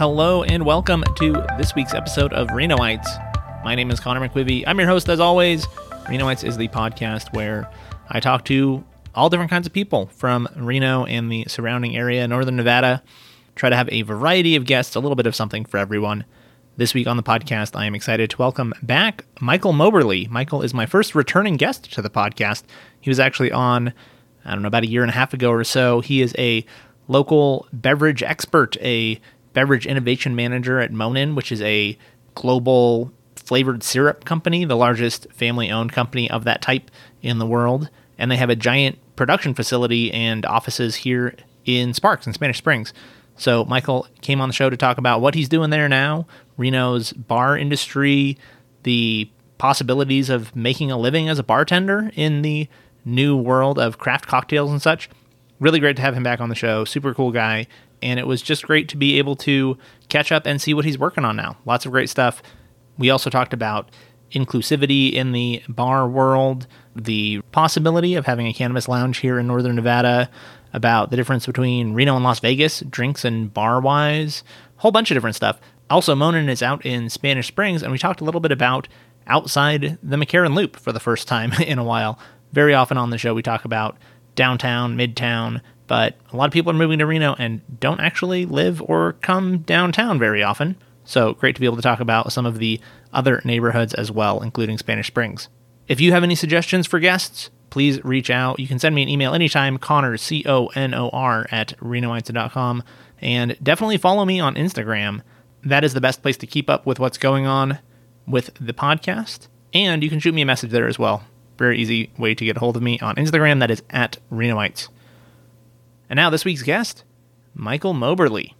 Hello and welcome to this week's episode of Renoites. My name is Connor McQuibby. I'm your host as always. Renoites is the podcast where I talk to all different kinds of people from Reno and the surrounding area, Northern Nevada. Try to have a variety of guests, a little bit of something for everyone. This week on the podcast, I am excited to welcome back Michael Moberly. Michael is my first returning guest to the podcast. He was actually on, I don't know, about a year and a half ago or so. He is a local beverage expert, a beverage innovation manager at Monin, which is a global flavored syrup company, the largest family-owned company of that type in the world. And they have a giant production facility and offices here in Sparks, in Spanish Springs. So Michael came on the show to talk about what he's doing there now, Reno's bar industry, the possibilities of making a living as a bartender in the new world of craft cocktails and such. Really great to have him back on the show. Super cool guy. And it was just great to be able to catch up and see what he's working on now. Lots of great stuff. We also talked about inclusivity in the bar world, the possibility of having a cannabis lounge here in Northern Nevada, about the difference between Reno and Las Vegas, drinks and bar-wise, a whole bunch of different stuff. Also, Monin is out in Spanish Springs, and we talked a little bit about outside the McCarran Loop for the first time in a while. Very often on the show, we talk about downtown, midtown, but a lot of people are moving to Reno and don't actually live or come downtown very often. So great to be able to talk about some of the other neighborhoods as well, including Spanish Springs. If you have any suggestions for guests, please reach out. You can send me an email anytime, Connor, C-O-N-O-R, at renoites.com. And definitely follow me on Instagram. That is the best place to keep up with what's going on with the podcast. And you can shoot me a message there as well. Very easy way to get a hold of me on Instagram. That is at Renoites. And now this week's guest, Michael Moberly.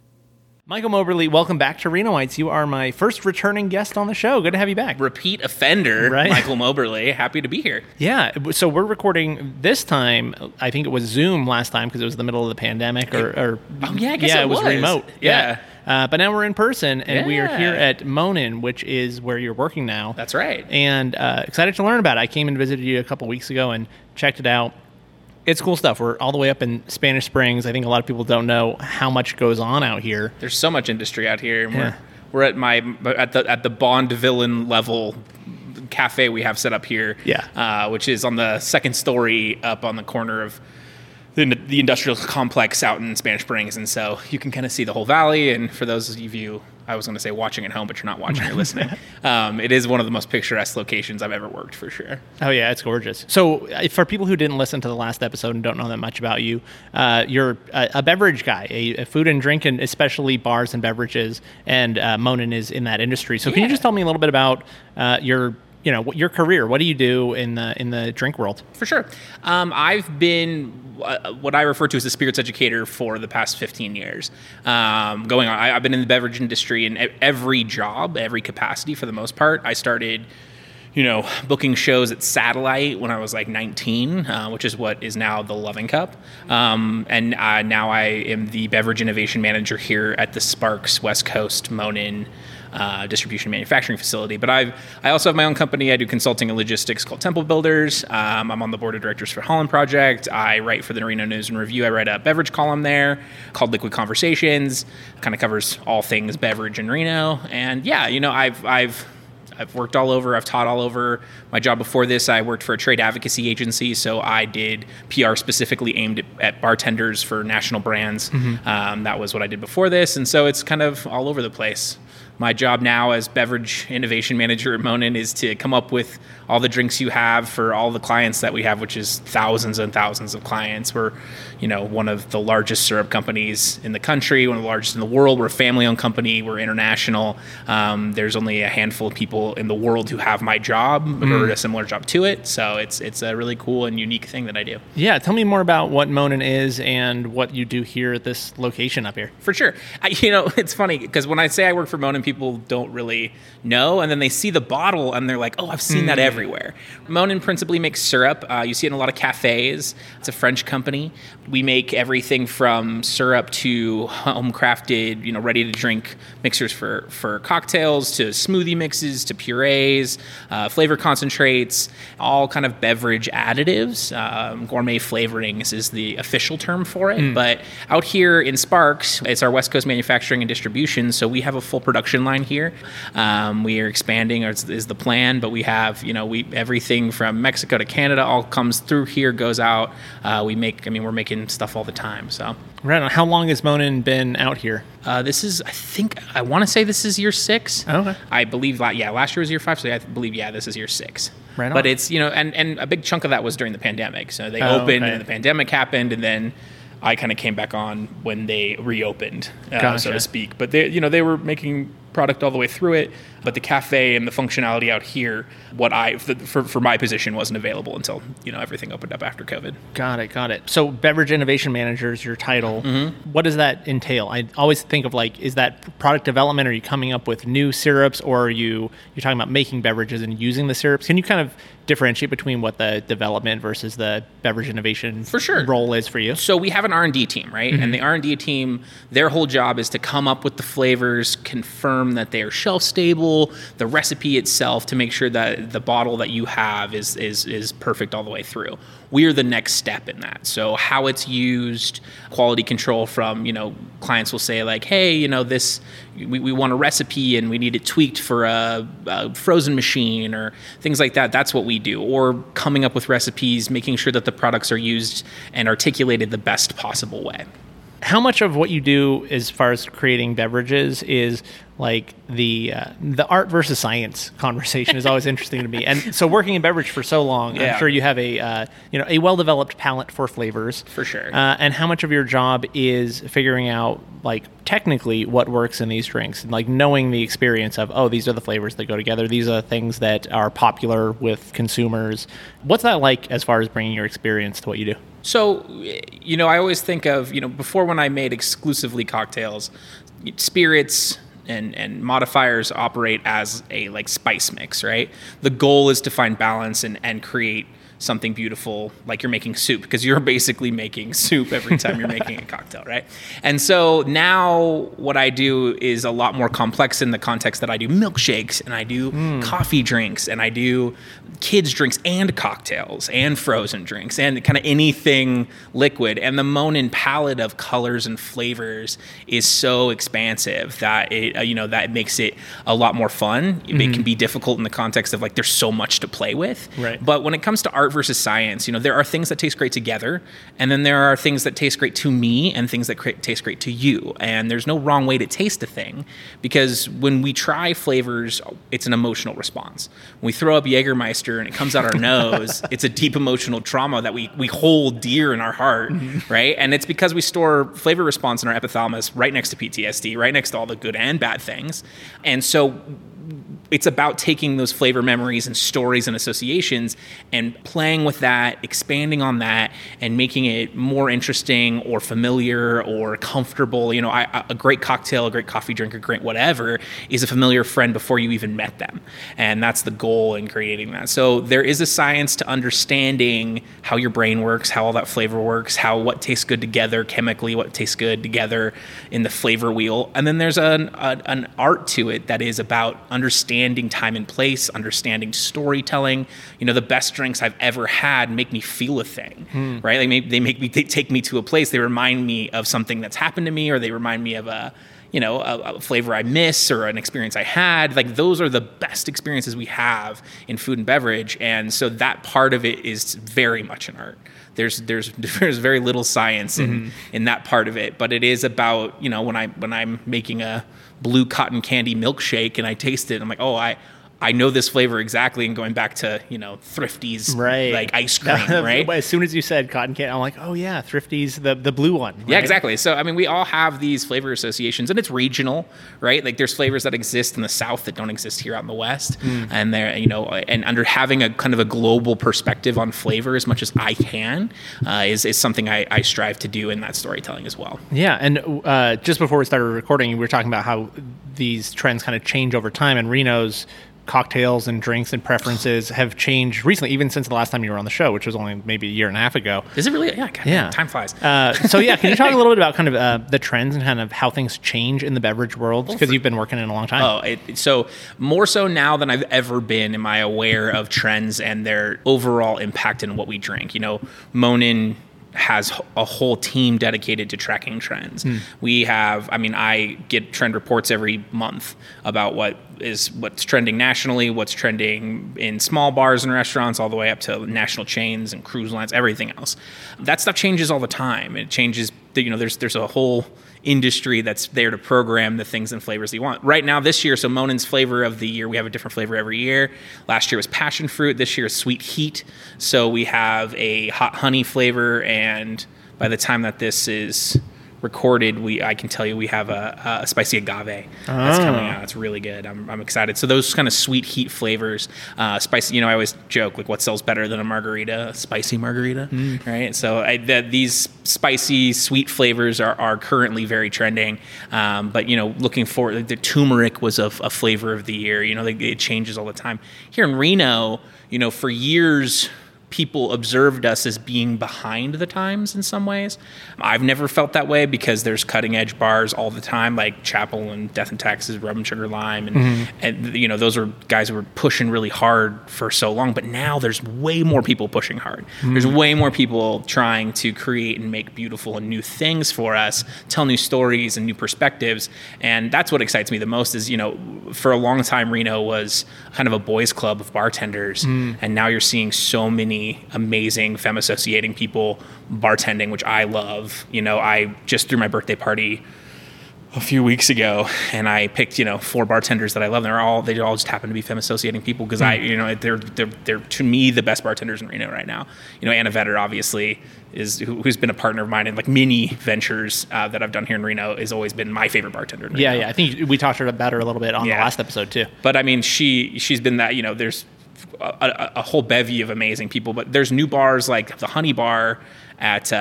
Michael Moberly, welcome back to Renoites. You are my first returning guest on the show. Good to have you back. Repeat offender, right? Michael Moberly. Happy to be here. Yeah. So we're recording this time. I think it was Zoom last time because it was the middle of the pandemic. I guess it was remote. Yeah. But now we're in person, and we are here at Monin, which is where you're working now. That's right. And excited to learn about it. I came and visited you a couple weeks ago and checked it out. It's cool stuff. We're all the way up in Spanish Springs. I think a lot of people don't know how much goes on out here. There's so much industry out here. And we're at the Bond villain level cafe we have set up here. Yeah. Which is on the second story up on the corner of the industrial complex out in Spanish Springs. And so you can kind of see the whole valley. And for those of you, I was going to say watching at home, but you're not watching, you're listening. It is one of the most picturesque locations I've ever worked, for sure. Oh, yeah, it's gorgeous. So for people who didn't listen to the last episode and don't know that much about you, you're a beverage guy, a food and drink, and especially bars and beverages, and Monin is in that industry. So can you just tell me a little bit about your career? What do you do in the drink world? For sure. I've been what I refer to as a spirits educator for the past 15 years. I've been in the beverage industry in every job, every capacity for the most part. I started, booking shows at Satellite when I was like 19, which is what is now the Loving Cup. And now I am the beverage innovation manager here at the Sparks West Coast Monin distribution manufacturing facility. But I also have my own company. I do consulting and logistics called Temple Builders. I'm on the board of directors for Holland Project. I write for the Reno News and Review. I write a beverage column there called Liquid Conversations. Kind of covers all things beverage in Reno. And I've worked all over. I've taught all over. My job before this, I worked for a trade advocacy agency, so I did PR specifically aimed at bartenders for national brands. Mm-hmm. That was what I did before this, and so it's kind of all over the place. My job now as beverage innovation manager at Monin is to come up with all the drinks you have for all the clients that we have, which is thousands and thousands of clients. We're, one of the largest syrup companies in the country, one of the largest in the world. We're a family-owned company. We're international. There's only a handful of people in the world who have my job or a similar job to it. So it's a really cool and unique thing that I do. Yeah. Tell me more about what Monin is and what you do here at this location up here. For sure. It's funny because when I say I work for Monin, people people don't really know. And then they see the bottle and they're like, oh, I've seen that everywhere. Monin principally makes syrup. You see it in a lot of cafes. It's a French company. We make everything from syrup to home-crafted, you know, ready-to-drink mixers for cocktails, to smoothie mixes, to purees, flavor concentrates, all kind of beverage additives. Gourmet flavorings is the official term for it. But out here in Sparks, it's our West Coast manufacturing and distribution, so we have a full production line here. We are expanding, is the plan, but we have, you know, everything from Mexico to Canada all comes through here, goes out. We're making stuff all the time, so. Right on. How long has Monin been out here? This is year 6. Oh, okay. I believe, last year was year 5, so I believe, this is year 6. Right on. But it's, you know, and a big chunk of that was during the pandemic. So they opened, and the pandemic happened, and then I kind of came back on when they reopened, so to speak. But they, you know, they were making product all the way through it, but the cafe and the functionality out here, for my position, wasn't available until, you know, everything opened up after COVID. Got it. So beverage innovation manager is your title. Mm-hmm. What does that entail? I always think of, like, is that product development? Are you coming up with new syrups, or are you're talking about making beverages and using the syrups? Can you kind of differentiate between what the development versus the beverage innovation for sure role is for you? So we have an R&D team, right? Mm-hmm. And the R&D team, their whole job is to come up with the flavors, confirm that they are shelf stable, the recipe itself, to make sure that the bottle that you have is perfect all the way through. We're the next step in that. So how it's used, quality control from, you know, clients will say like, hey, you know, this, we want a recipe and we need it tweaked for a frozen machine or things like that. That's what we do. Or coming up with recipes, making sure that the products are used and articulated the best possible way. How much of what you do as far as creating beverages is like the art versus science conversation is always interesting to me. And so working in beverage for so long, I'm sure you have a well-developed palate for flavors. For sure. And how much of your job is figuring out, like, technically what works in these drinks and, like, knowing the experience of, oh, these are the flavors that go together. These are the things that are popular with consumers. What's that like as far as bringing your experience to what you do? So, you know, I always think of, you know, before when I made exclusively cocktails, spirits and modifiers operate as a, like, spice mix, right? The goal is to find balance and create something beautiful, like you're making soup, because you're basically making soup every time you're making a cocktail, right? And so now what I do is a lot more complex in the context that I do milkshakes and I do coffee drinks and I do kids drinks and cocktails and frozen drinks and kind of anything liquid. And the Monin palette of colors and flavors is so expansive that it, you know, that makes it a lot more fun. Mm-hmm. It can be difficult in the context of, like, there's so much to play with. Right. But when it comes to art versus science, you know, there are things that taste great together, and then there are things that taste great to me and things that taste great to you. And there's no wrong way to taste a thing, because when we try flavors, it's an emotional response. When we throw up Jägermeister and it comes out our nose, it's a deep emotional trauma that we hold dear in our heart, mm-hmm. right? And it's because we store flavor response in our epithalamus right next to PTSD, right next to all the good and bad things. And so it's about taking those flavor memories and stories and associations and playing with that, expanding on that, and making it more interesting or familiar or comfortable. You know, a great cocktail, a great coffee drink, a great whatever is a familiar friend before you even met them. And that's the goal in creating that. So there is a science to understanding how your brain works, how all that flavor works, how what tastes good together chemically, what tastes good together in the flavor wheel. And then there's an art to it that is about understanding time and place, understanding storytelling. You know, the best drinks I've ever had make me feel a thing, right? Like they take me to a place. They remind me of something that's happened to me, or they remind me of a flavor I miss or an experience I had. Like, those are the best experiences we have in food and beverage. And so that part of it is very much an art. There's very little science in that part of it, but it is about, you know, when I'm making a blue cotton candy milkshake and I taste it, I'm like, oh, I I know this flavor exactly, and going back to, you know, Thrifty's, right, like ice cream, right? As soon as you said cotton candy, I'm like, oh yeah, Thrifty's, the blue one. Right? Yeah, exactly. So, I mean, we all have these flavor associations, and it's regional, right? Like there's flavors that exist in the South that don't exist here out in the West. Mm. And they're, you know, and under having a kind of a global perspective on flavor as much as I can is something I strive to do in that storytelling as well. Yeah. And just before we started recording, we were talking about how these trends kind of change over time, and Reno's cocktails and drinks and preferences have changed recently, even since the last time you were on the show, which was only maybe a year and a half ago. Is it really? Yeah. God, yeah. Time flies. So yeah, can you talk a little bit about kind of the trends and kind of how things change in the beverage world? Because you've been working in a long time. So more so now than I've ever been, am I aware of trends and their overall impact in what we drink. You know, Monin has a whole team dedicated to tracking trends. Mm. We have, I mean, I get trend reports every month about what's trending nationally, what's trending in small bars and restaurants, all the way up to national chains and cruise lines, everything else. That stuff changes all the time. It changes, you know, there's a whole industry that's there to program the things and flavors that you want. Right now, this year, so Monin's flavor of the year, we have a different flavor every year. Last year was passion fruit. This year is sweet heat. So we have a hot honey flavor, and by the time that this is recorded, I can tell you we have a spicy agave that's coming out. It's really good. I'm excited. So those kind of sweet heat flavors, spicy. You know, I always joke, like, what sells better than a margarita? A spicy margarita, right? So these spicy sweet flavors are currently very trending. But you know, looking forward, like the turmeric was a flavor of the year. You know, it changes all the time. Here in Reno, you know, for years, people observed us as being behind the times in some ways. I've never felt that way because there's cutting edge bars all the time, like Chapel and Death and Taxes, Rub and Sugar Lime. And, and you know, those are guys who were pushing really hard for so long, but now there's way more people pushing hard. There's way more people trying to create and make beautiful and new things for us, tell new stories and new perspectives. And that's what excites me the most is, you know, for a long time, Reno was kind of a boys club of bartenders. And now you're seeing so many amazing femme associating people bartending, which I love. You know, I just threw my birthday party a few weeks ago, and I picked, you know, 4 bartenders that I love. They all just happen to be femme associating people because you know, they're to me the best bartenders in Reno right now. You know, Anna Vetter obviously is who's been a partner of mine in like many ventures that I've done here in Reno has always been my favorite bartender. Yeah, I think we talked about her a little bit on the last episode too. But I mean, she's been that, you know, there's a whole bevy of amazing people, but there's new bars like the Honey Bar at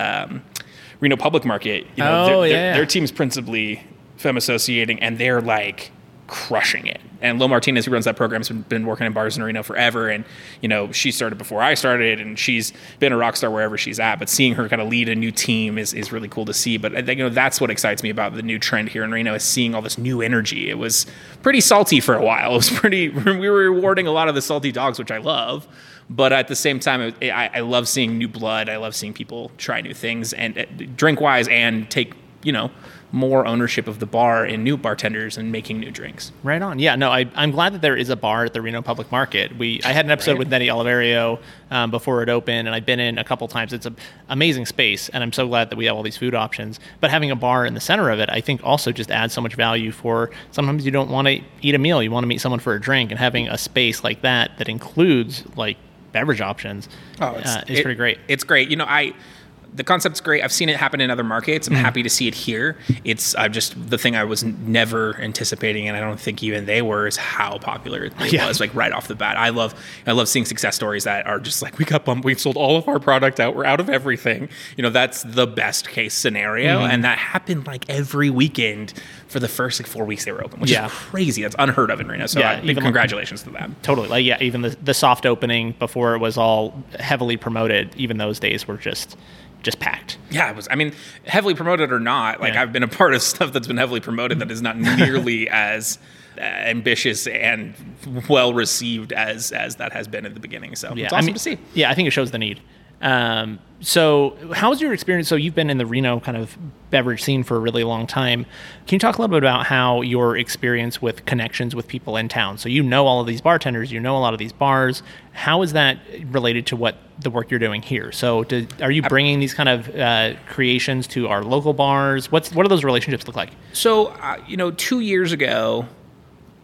Reno Public Market. You know, their team's principally femme associating, and they're like crushing it. And Lo Martinez, who runs that program, has been working in bars in Reno forever. And, you know, she started before I started, and she's been a rock star wherever she's at. But seeing her kind of lead a new team is really cool to see. But I think, you know, that's what excites me about the new trend here in Reno is seeing all this new energy. It was pretty salty for a while. It was we were rewarding a lot of the salty dogs, which I love. But at the same time, I love seeing new blood. I love seeing people try new things and drink-wise and take, you know, more ownership of the bar and new bartenders and making new drinks. Right on. Yeah, no, I'm glad that there is a bar at the Reno Public Market. I had an episode with Eddie Oliverio before it opened, and I've been in a couple times. It's an amazing space, and I'm so glad that we have all these food options. But having a bar in the center of it, I think also just adds so much value for sometimes you don't want to eat a meal. You want to meet someone for a drink, and having a space like that includes like beverage options is pretty great. It's great. You know, the concept's great. I've seen it happen in other markets. I'm happy to see it here. It's just the thing I was never anticipating, and I don't think even they were, is how popular it was, like, right off the bat. I love seeing success stories that are just like, we got bumped, we've sold all of our product out, we're out of everything. You know, that's the best case scenario, and that happened like every weekend for the first like 4 weeks they were open, which is crazy. That's unheard of in Reno. So big congratulations to them. Totally. Like, yeah, even the soft opening before it was all heavily promoted, even those days were just packed. Yeah, it was. I mean, heavily promoted or not, like I've been a part of stuff that's been heavily promoted that is not nearly as ambitious and well received as that has been at the beginning. So it's awesome to see. Yeah, I think it shows the need. So how's your experience? So you've been in the Reno kind of beverage scene for a really long time. Can you talk a little bit about how your experience with connections with people in town? So you know all of these bartenders, you know a lot of these bars. How is that related to what the work you're doing here? So are you bringing these kind of creations to our local bars? What do those relationships look like? So, you know, 2 years ago,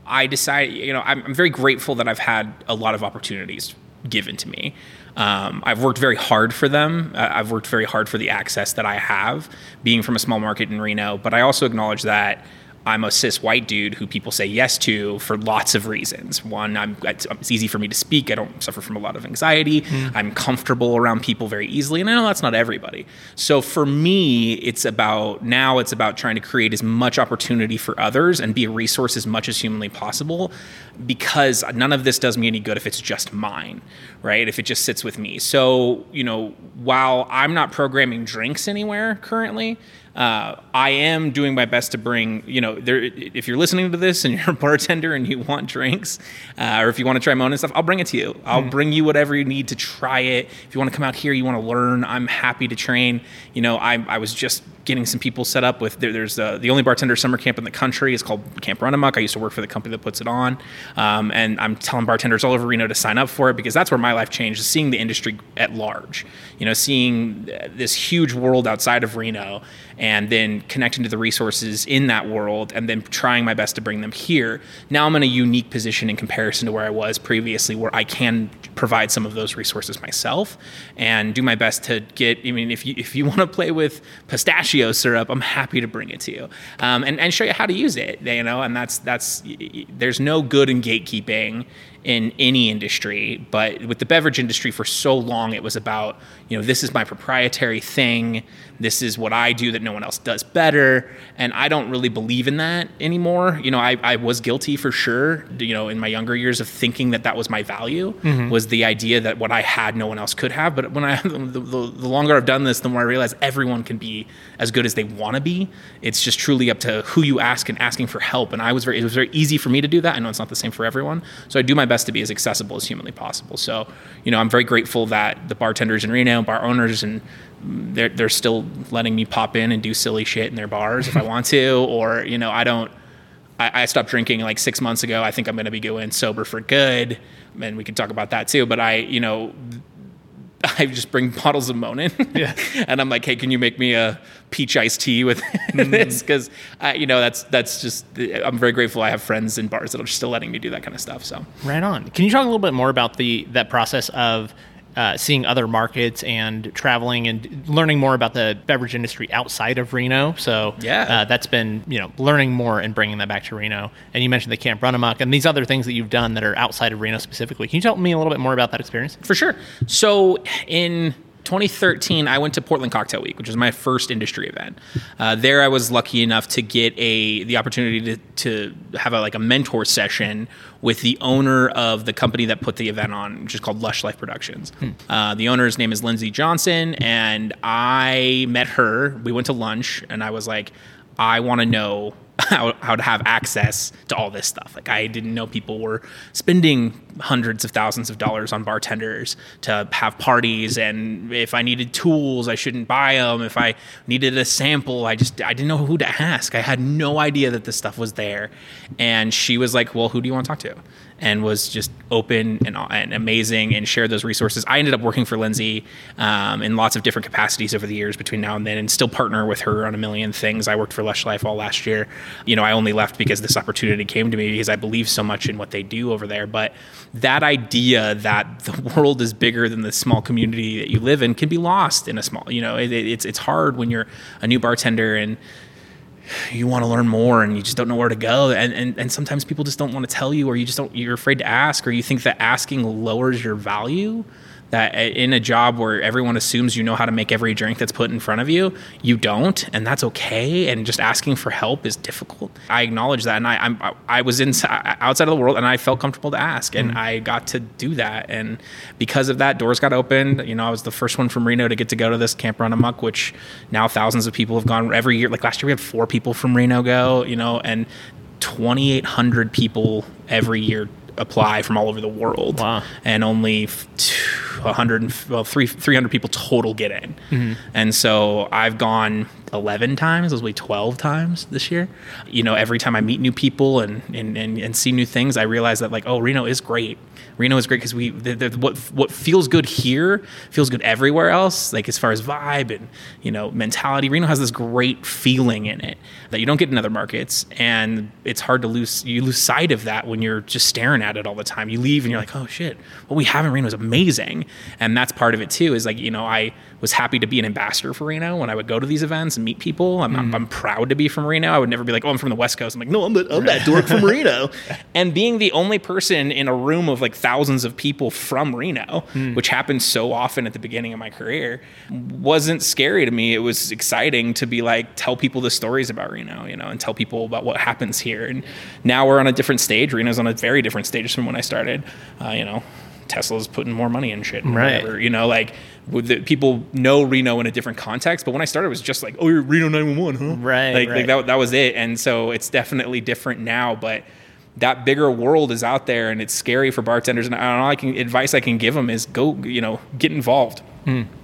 I decided, you know, I'm very grateful that I've had a lot of opportunities given to me. I've worked very hard for them. I've worked very hard for the access that I have, being from a small market in Reno. But I also acknowledge that I'm a cis white dude who people say yes to for lots of reasons. One, it's easy for me to speak. I don't suffer from a lot of anxiety. I'm comfortable around people very easily. And I know that's not everybody. So for me, it's about trying to create as much opportunity for others and be a resource as much as humanly possible, because none of this does me any good if it's just mine, right? If it just sits with me. So, you know, while I'm not programming drinks anywhere currently, I am doing my best to bring, you know, there, if you're listening to this and you're a bartender and you want drinks, or if you want to try Monin stuff, I'll bring it to you. I'll bring you whatever you need to try it. If you want to come out here, you want to learn, I'm happy to train. You know, I was just getting some people set up with, there's the only bartender summer camp in the country. It's called Camp Runamuck. I used to work for the company that puts it on. And I'm telling bartenders all over Reno to sign up for it, because that's where my life changed, is seeing the industry at large, you know, seeing this huge world outside of Reno, and then connecting to the resources in that world, and then trying my best to bring them here. Now I'm in a unique position in comparison to where I was previously, where I can provide some of those resources myself and do my best to get, I mean, if you want to play with pistachio syrup, I'm happy to bring it to you, and show you how to use it, you know, and that's there's no good in gatekeeping in any industry, but with the beverage industry for so long, it was about, you know, this is my proprietary thing. This is what I do that no one else does better. And I don't really believe in that anymore. You know, I was guilty for sure, you know, in my younger years of thinking that that was my value, was the idea that what I had, no one else could have. But when the longer I've done this, the more I realize everyone can be as good as they want to be. It's just truly up to who you ask and asking for help. And it was very easy for me to do that. I know it's not the same for everyone. So I do my best to be as accessible as humanly possible. So, you know, I'm very grateful that the bartenders in Reno, bar owners, and they're still letting me pop in and do silly shit in their bars if I want to, or, you know, I stopped drinking like 6 months ago. I think I'm going to be going sober for good. And we can talk about that too. But I just bring bottles of Monin, and I'm like, hey, can you make me a peach iced tea with this? Because, you know, that's just, I'm very grateful I have friends in bars that are still letting me do that kind of stuff. So right on. Can you talk a little bit more about that process of seeing other markets and traveling and learning more about the beverage industry outside of Reno? So that's been, you know, learning more and bringing that back to Reno. And you mentioned the Camp Runamuck and these other things that you've done that are outside of Reno specifically. Can you tell me a little bit more about that experience? For sure. So in 2013, I went to Portland Cocktail Week, which was my first industry event. There, I was lucky enough to get the opportunity to have a mentor session with the owner of the company that put the event on, which is called Lush Life Productions. The owner's name is Lindsay Johnson, and I met her. We went to lunch, and I was like, I want to know how to have access to all this stuff. Like, I didn't know people were spending hundreds of thousands of dollars on bartenders to have parties. And if I needed tools, I shouldn't buy them. If I needed a sample, I didn't know who to ask. I had no idea that this stuff was there. And she was like, well, who do you want to talk to? And was just open and amazing and shared those resources. I ended up working for Lindsay in lots of different capacities over the years between now and then, and still partner with her on a million things. I worked for Lush Life all last year. You know, I only left because this opportunity came to me, because I believe so much in what they do over there. But that idea that the world is bigger than the small community that you live in can be lost in a small, you know, it's hard when you're a new bartender and you want to learn more and you just don't know where to go. And sometimes people just don't want to tell you, or you're afraid to ask, or you think that asking lowers your value. That in a job where everyone assumes you know how to make every drink that's put in front of you, you don't, and that's okay. And just asking for help is difficult. I acknowledge that, and I was outside of the world, and I felt comfortable to ask, and I got to do that. And because of that, doors got opened. You know, I was the first one from Reno to get to go to this Camp Runamuck, which now thousands of people have gone every year. Like last year, we had 4 people from Reno go. You know, and 2,800 people every year apply from all over the world. Wow. And only 300 people total get in. And so I've gone 11 times. It was 12 times this year. You know, every time I meet new people and see new things, I realize that, like, oh, Reno is great. Reno is great because what feels good here feels good everywhere else, like as far as vibe and, you know, mentality. Reno has this great feeling in it that you don't get in other markets, and it's hard to lose sight of that when you're just staring at it all the time. You leave and you're like, oh shit, what we have in Reno is amazing. And that's part of it too, is like, you know, I was happy to be an ambassador for Reno when I would go to these events and meet people. I'm proud to be from Reno. I would never be like, oh, I'm from the West Coast. I'm like, no, I'm that dork from Reno. And being the only person in a room of like thousands of people from Reno, which happened so often at the beginning of my career, wasn't scary to me. It was exciting to be like, tell people the stories about Reno, you know, and tell people about what happens here. And now we're on a different stage. Reno's on a very different stage from when I started. You know, Tesla's putting more money in shit, right? Whatever, you know, like people know Reno in a different context. But when I started, it was just like, oh, you're Reno 911, huh? Right. Like that was it. And so it's definitely different now, but that bigger world is out there, and it's scary for bartenders. And advice I can give them is go, you know, get involved.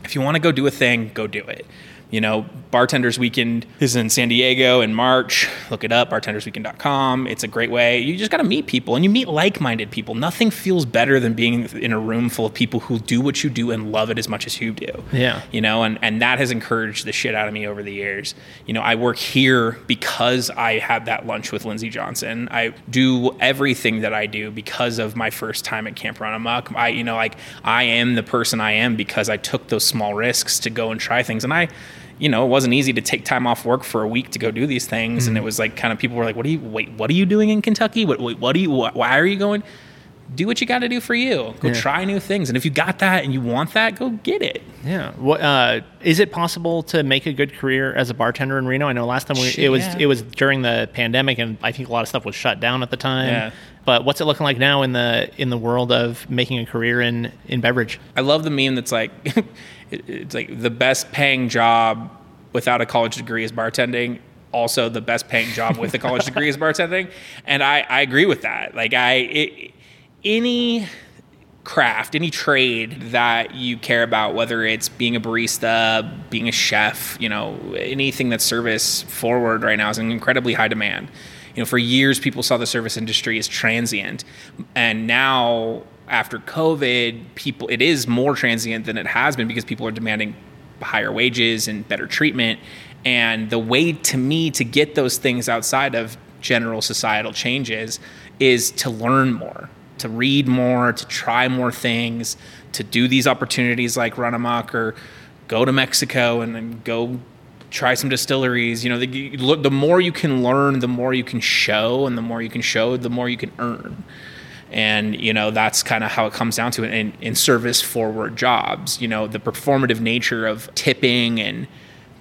If you want to go do a thing, go do it. You know, Bartenders Weekend is in San Diego in March. Look it up, bartendersweekend.com. It's a great way. You just got to meet people, and you meet like-minded people. Nothing feels better than being in a room full of people who do what you do and love it as much as you do. Yeah. You know, and that has encouraged the shit out of me over the years. You know, I work here because I had that lunch with Lindsay Johnson. I do everything that I do because of my first time at Camp Runamuck. I am the person I am because I took those small risks to go and try things. And you know, it wasn't easy to take time off work for a week to go do these things. And it was like, kind of, people were like, what are you doing in Kentucky? Why are you going? Do what you got to do for you. Go try new things. And if you got that and you want that, go get it. Yeah. Is it possible to make a good career as a bartender in Reno? I know last time it was during the pandemic, and I think a lot of stuff was shut down at the time. Yeah. But what's it looking like now in the world of making a career in beverage? I love the meme that's like, it's like the best paying job without a college degree is bartending. Also, the best paying job with a college degree is bartending. And I agree with that. Like any craft, any trade that you care about, whether it's being a barista, being a chef, you know, anything that's service forward right now is in incredibly high demand. You know, for years, people saw the service industry as transient. And now, after COVID, it is more transient than it has been because people are demanding higher wages and better treatment. And the way, to me, to get those things outside of general societal changes is to learn more, to read more, to try more things, to do these opportunities like Runamuck, or go to Mexico and then go try some distilleries. You know, the more you can learn, the more you can show, and the more you can show, the more you can earn. And, you know, that's kind of how it comes down to it in service forward jobs. You know, the performative nature of tipping and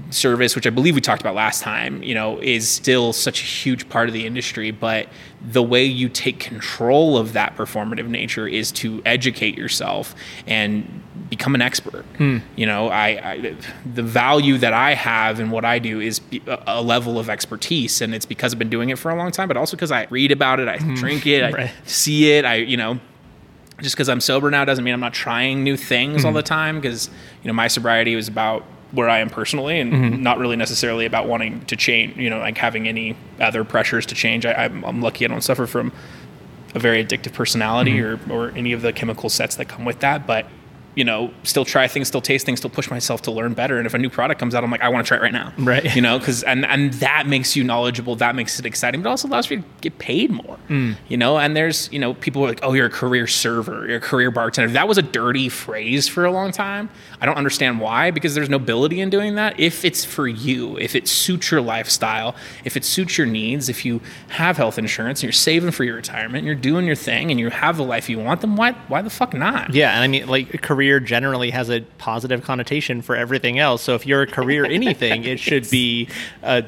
service, which I believe we talked about last time, you know, is still such a huge part of the industry. But the way you take control of that performative nature is to educate yourself and become an expert. You know, I the value that I have in what I do is a level of expertise, and it's because I've been doing it for a long time, but also because I read about it, I drink it, I see it, you know. Just because I'm sober now doesn't mean I'm not trying new things all the time, because, you know, my sobriety was about where I am personally, and not really necessarily about wanting to change, you know, like having any other pressures to change. I'm lucky I don't suffer from a very addictive personality or any of the chemical sets that come with that. But, you know, still try things, still taste things, still push myself to learn better. And if a new product comes out, I'm like, I want to try it right now. Right. You know, because, and that makes you knowledgeable. That makes it exciting, but also allows you to get paid more, you know? And there's, you know, people are like, oh, you're a career server, you're a career bartender. That was a dirty phrase for a long time. I don't understand why, because there's nobility in doing that. If it's for you, if it suits your lifestyle, if it suits your needs, if you have health insurance and you're saving for your retirement and you're doing your thing and you have the life you want, then why the fuck not? Yeah. And I mean, like, a career generally has a positive connotation for everything else. So if you're a career anything, it should be a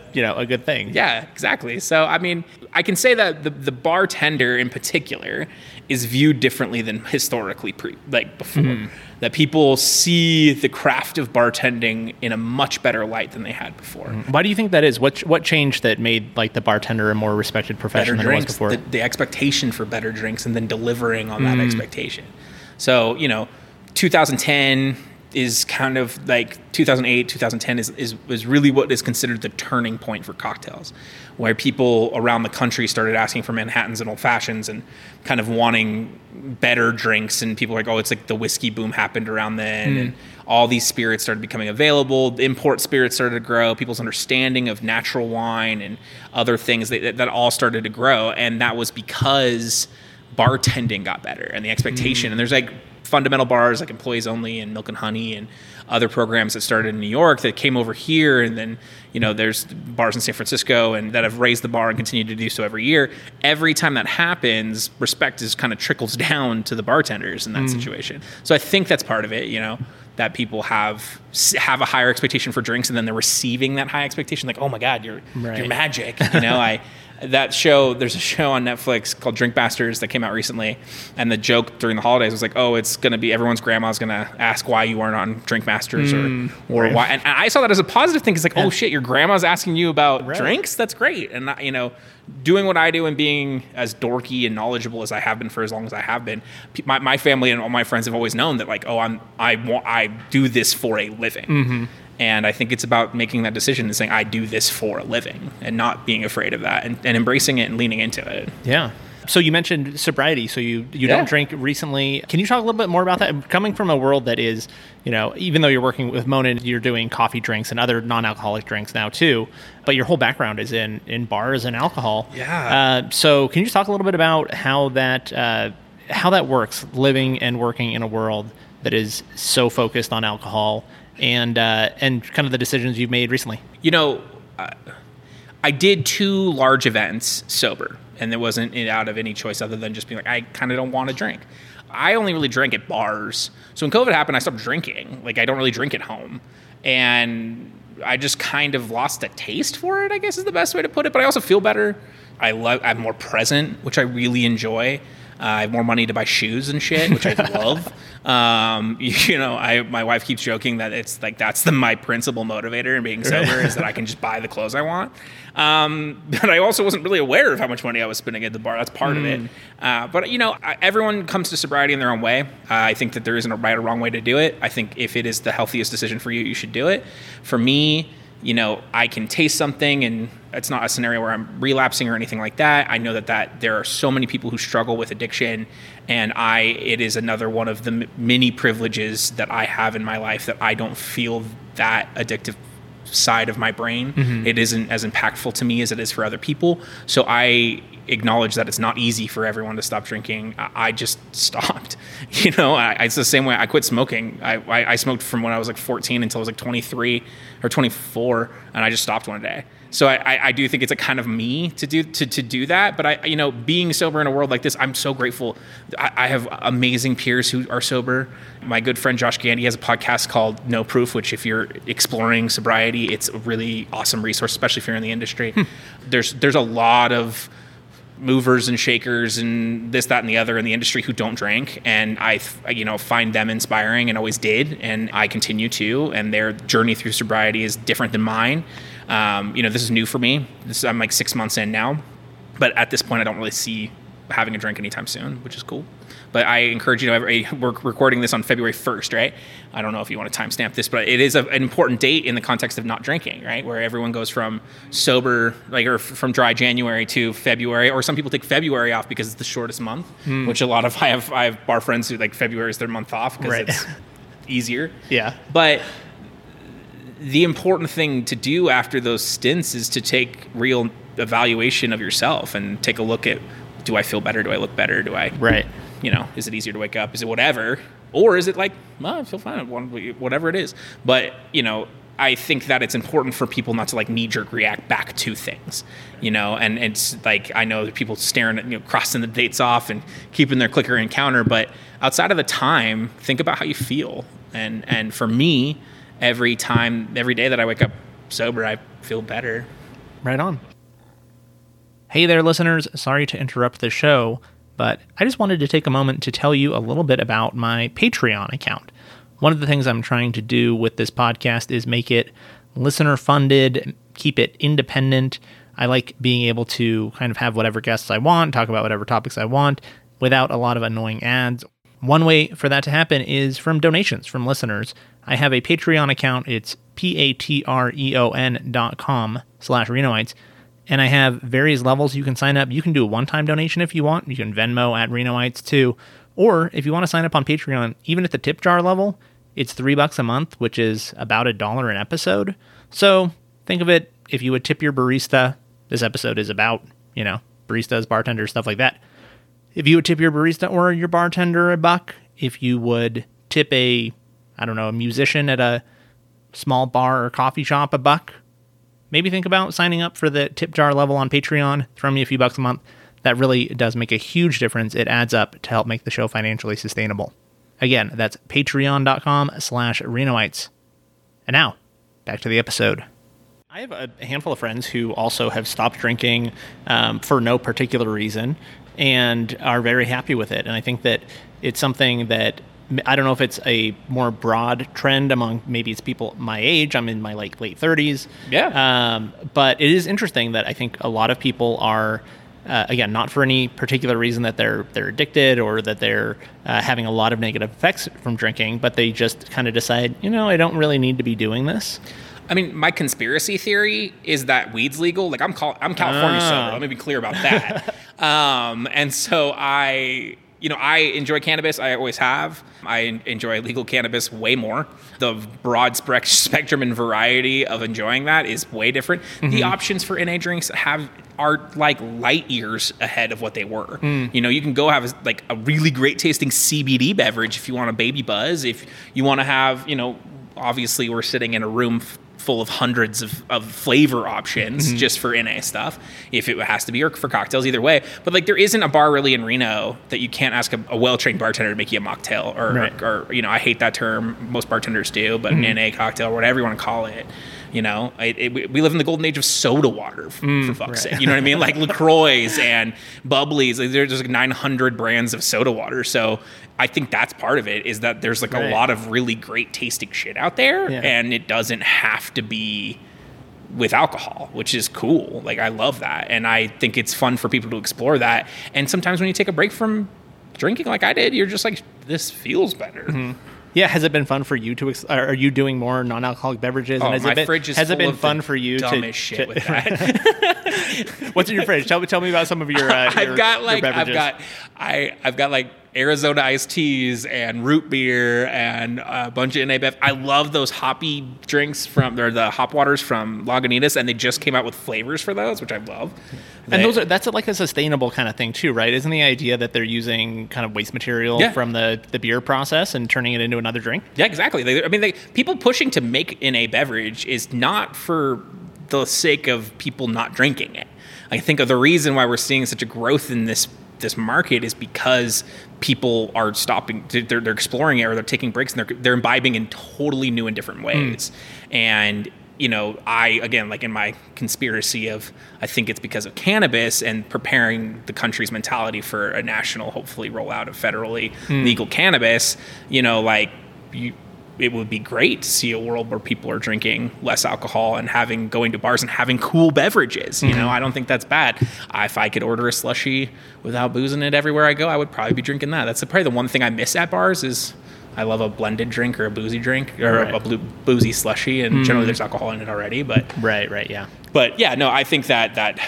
good thing. Yeah, exactly. So, I mean, I can say that the bartender in particular is viewed differently than historically before. That people see the craft of bartending in a much better light than they had before. Why do you think that is? What changed that made, like, the bartender a more respected profession than it was before? The expectation for better drinks and then delivering on that expectation. So, you know, 2010 is kind of like 2008, 2010 is really what is considered the turning point for cocktails, where people around the country started asking for Manhattans and Old Fashions and kind of wanting better drinks. And people were like, oh, it's like the whiskey boom happened around then. Mm. And all these spirits started becoming available. The import spirits started to grow. People's understanding of natural wine and other things that all started to grow. And that was because bartending got better and the expectation. Mm. And there's like fundamental bars like Employees Only and Milk and Honey and other programs that started in New York that came over here, and then there's bars in San Francisco and that have raised the bar and continue to do so every year. Every time that happens, respect is kind of trickles down to the bartenders in that situation. So I think that's part of it, that people have a higher expectation for drinks, and then they're receiving that high expectation, like, oh my God, you're magic. There's a show on Netflix called Drink Masters that came out recently, and the joke during the holidays was like, oh, it's going to be everyone's grandma's going to ask why you aren't on Drink Masters or why. And I saw that as a positive thing. It's like, oh shit, your grandma's asking you about drinks? That's great. And doing what I do and being as dorky and knowledgeable as I have been for as long as I have been, my family and all my friends have always known that, like, oh, I do this for a living. Mm-hmm. And I think it's about making that decision and saying, I do this for a living, and not being afraid of that, and embracing it and leaning into it. Yeah. So you mentioned sobriety. So you don't drink recently. Can you talk a little bit more about that? Coming from a world that is, even though you're working with Monin, you're doing coffee drinks and other non-alcoholic drinks now too, but your whole background is in bars and alcohol. Yeah. So can you just talk a little bit about how that works, living and working in a world that is so focused on alcohol, and kind of the decisions you've made recently? I did 2 large events sober, and there wasn't out of any choice other than just being like, I kind of don't want to drink. I only really drank at bars. So when COVID happened, I stopped drinking. Like, I don't really drink at home. And I just kind of lost a taste for it, I guess is the best way to put it. But I also feel better. I'm more present, which I really enjoy. I have more money to buy shoes and shit, which I love. My wife keeps joking that it's like, that's my principal motivator in being sober is that I can just buy the clothes I want. But I also wasn't really aware of how much money I was spending at the bar. That's part of it. But everyone comes to sobriety in their own way. I think that there isn't a right or wrong way to do it. I think if it is the healthiest decision for you, you should do it. For me, I can taste something, and it's not a scenario where I'm relapsing or anything like that. I know that there are so many people who struggle with addiction, and it is another one of the many privileges that I have in my life, that I don't feel that addictive side of my brain. Mm-hmm. It isn't as impactful to me as it is for other people. So I acknowledge that it's not easy for everyone to stop drinking. I just stopped. It's the same way I quit smoking. I smoked from when I was like 14 until I was like 23 or 24, and I just stopped one day. So I do think it's a kind of me to do that. But I being sober in a world like this, I'm so grateful. I have amazing peers who are sober. My good friend Josh Gandy has a podcast called No Proof, which, if you're exploring sobriety, it's a really awesome resource, especially if you're in the industry. There's a lot of movers and shakers and this, that, and the other in the industry who don't drink. And I find them inspiring, and always did. And I continue to, and their journey through sobriety is different than mine. This is new for me. I'm like 6 months in now, but at this point I don't really see having a drink anytime soon, which is cool. But I encourage, we're recording this on February 1st, right? I don't know if you want to timestamp this, but it is an important date in the context of not drinking, right? Where everyone goes from sober, or from dry January to February, or some people take February off because it's the shortest month, which I have bar friends who like February is their month off because it's easier. Yeah. But the important thing to do after those stints is to take real evaluation of yourself and take a look at, do I feel better? Do I look better? Is it easier to wake up? Is it whatever? Or is it like, well, I feel fine, whatever it is. But, I think that it's important for people not to knee-jerk react back to things, and it's I know that people staring at, crossing the dates off and keeping their clicker and counter, but outside of the time, think about how you feel. And for me, every day that I wake up sober, I feel better. Right on. Hey there, listeners. Sorry to interrupt the show, but I just wanted to take a moment to tell you a little bit about my Patreon account. One of the things I'm trying to do with this podcast is make it listener-funded, keep it independent. I like being able to kind of have whatever guests I want, talk about whatever topics I want, without a lot of annoying ads. One way for that to happen is from donations from listeners. I have a Patreon account. It's patreon.com/Renoites. And I have various levels you can sign up. You can do a one-time donation if you want. You can Venmo at Renoites too. Or if you want to sign up on Patreon, even at the tip jar level, it's $3 a month, which is about $1 an episode. So think of it, if you would tip your barista, this episode is about, you know, baristas, bartenders, stuff like that. If you would tip your barista or your bartender $1, if you would tip a musician at a small bar or coffee shop $1, maybe think about signing up for the tip jar level on Patreon. Throw me a few bucks a month. That really does make a huge difference. It adds up to help make the show financially sustainable. Again, that's patreon.com/Renoites. And now, back to the episode. I have a handful of friends who also have stopped drinking for no particular reason and are very happy with it. And I think that it's something that, I don't know if it's a more broad trend among, maybe it's people my age. I'm in my late 30s. Yeah. But it is interesting that I think a lot of people are, again, not for any particular reason that they're addicted or that they're having a lot of negative effects from drinking, but they just kind of decide, I don't really need to be doing this. I mean, my conspiracy theory is that weed's legal. Like, I'm California sober. Let me be clear about that. And so I enjoy cannabis. I always have. I enjoy legal cannabis way more. The broad spectrum and variety of enjoying that is way different. Mm-hmm. The options for NA drinks are like light years ahead of what they were. Mm. You can go have a really great tasting CBD beverage if you want a baby buzz. If you want to have, obviously we're sitting in a room full of hundreds of flavor options, mm-hmm. just for NA stuff, if it has to be, or for cocktails, either way. But there isn't a bar really in Reno that you can't ask a well-trained bartender to make you a mocktail or I hate that term. Most bartenders do, but mm-hmm. an NA cocktail or whatever you want to call it. We live in the golden age of soda water, for fuck's sake. You know what I mean? Like LaCroix and Bubblies. There's 900 brands of soda water. So I think that's part of it, is that there's a lot of really great tasting shit out there. Yeah. And it doesn't have to be with alcohol, which is cool. I love that. And I think it's fun for people to explore that. And sometimes when you take a break from drinking like I did, you're just like, this feels better. Mm-hmm. Yeah, has it been fun for you are you doing more non-alcoholic beverages? Oh, and has it been fun for you to that? What's in your fridge? Tell me about some of your your beverages. I've got Arizona iced teas and root beer and a bunch of NA bev. I love those hoppy drinks the hop waters from Lagunitas, and they just came out with flavors for those, which I love. That's like a sustainable kind of thing too, right? Isn't the idea that they're using kind of waste material from the beer process and turning it into another drink? Yeah, exactly. People pushing to make NA beverage is not for the sake of people not drinking it. I think the reason why we're seeing such a growth in this market is because people are stopping, they're exploring it, or they're taking breaks, and they're imbibing in totally new and different ways. And I, again, in my conspiracy of, I think it's because of cannabis and preparing the country's mentality for a national, hopefully rollout of federally legal cannabis, it would be great to see a world where people are drinking less alcohol and going to bars and having cool beverages. Mm-hmm. I don't think that's bad. If I could order a slushie without boozing it everywhere I go, I would probably be drinking that. That's probably the one thing I miss at bars, is I love a blended drink or a boozy drink or a boozy slushie. And generally there's alcohol in it already, but right. Yeah. But yeah, no, I think that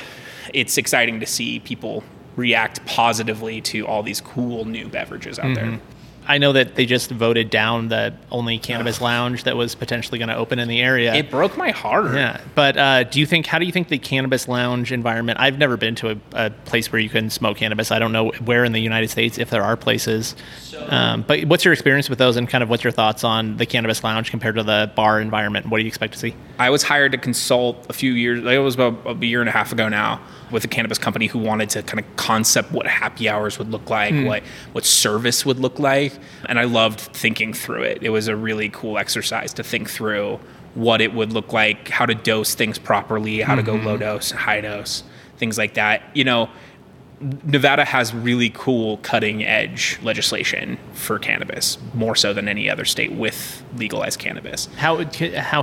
it's exciting to see people react positively to all these cool new beverages out there. I know that they just voted down the only cannabis lounge that was potentially going to open in the area. It broke my heart. Yeah. But how do you think the cannabis lounge environment, I've never been to a place where you can smoke cannabis. I don't know where in the United States, if there are places. But what's your experience with those, and kind of what's your thoughts on the cannabis lounge compared to the bar environment? What do you expect to see? I was hired to consult a few years, it was about a year and a half ago now, with a cannabis company who wanted to kind of concept what happy hours would look like, what service would look like. And I loved thinking through it. It was a really cool exercise to think through what it would look like, how to dose things properly, how to go low dose, high dose, things like that. Nevada has really cool cutting edge legislation for cannabis, more so than any other state with legalized cannabis. How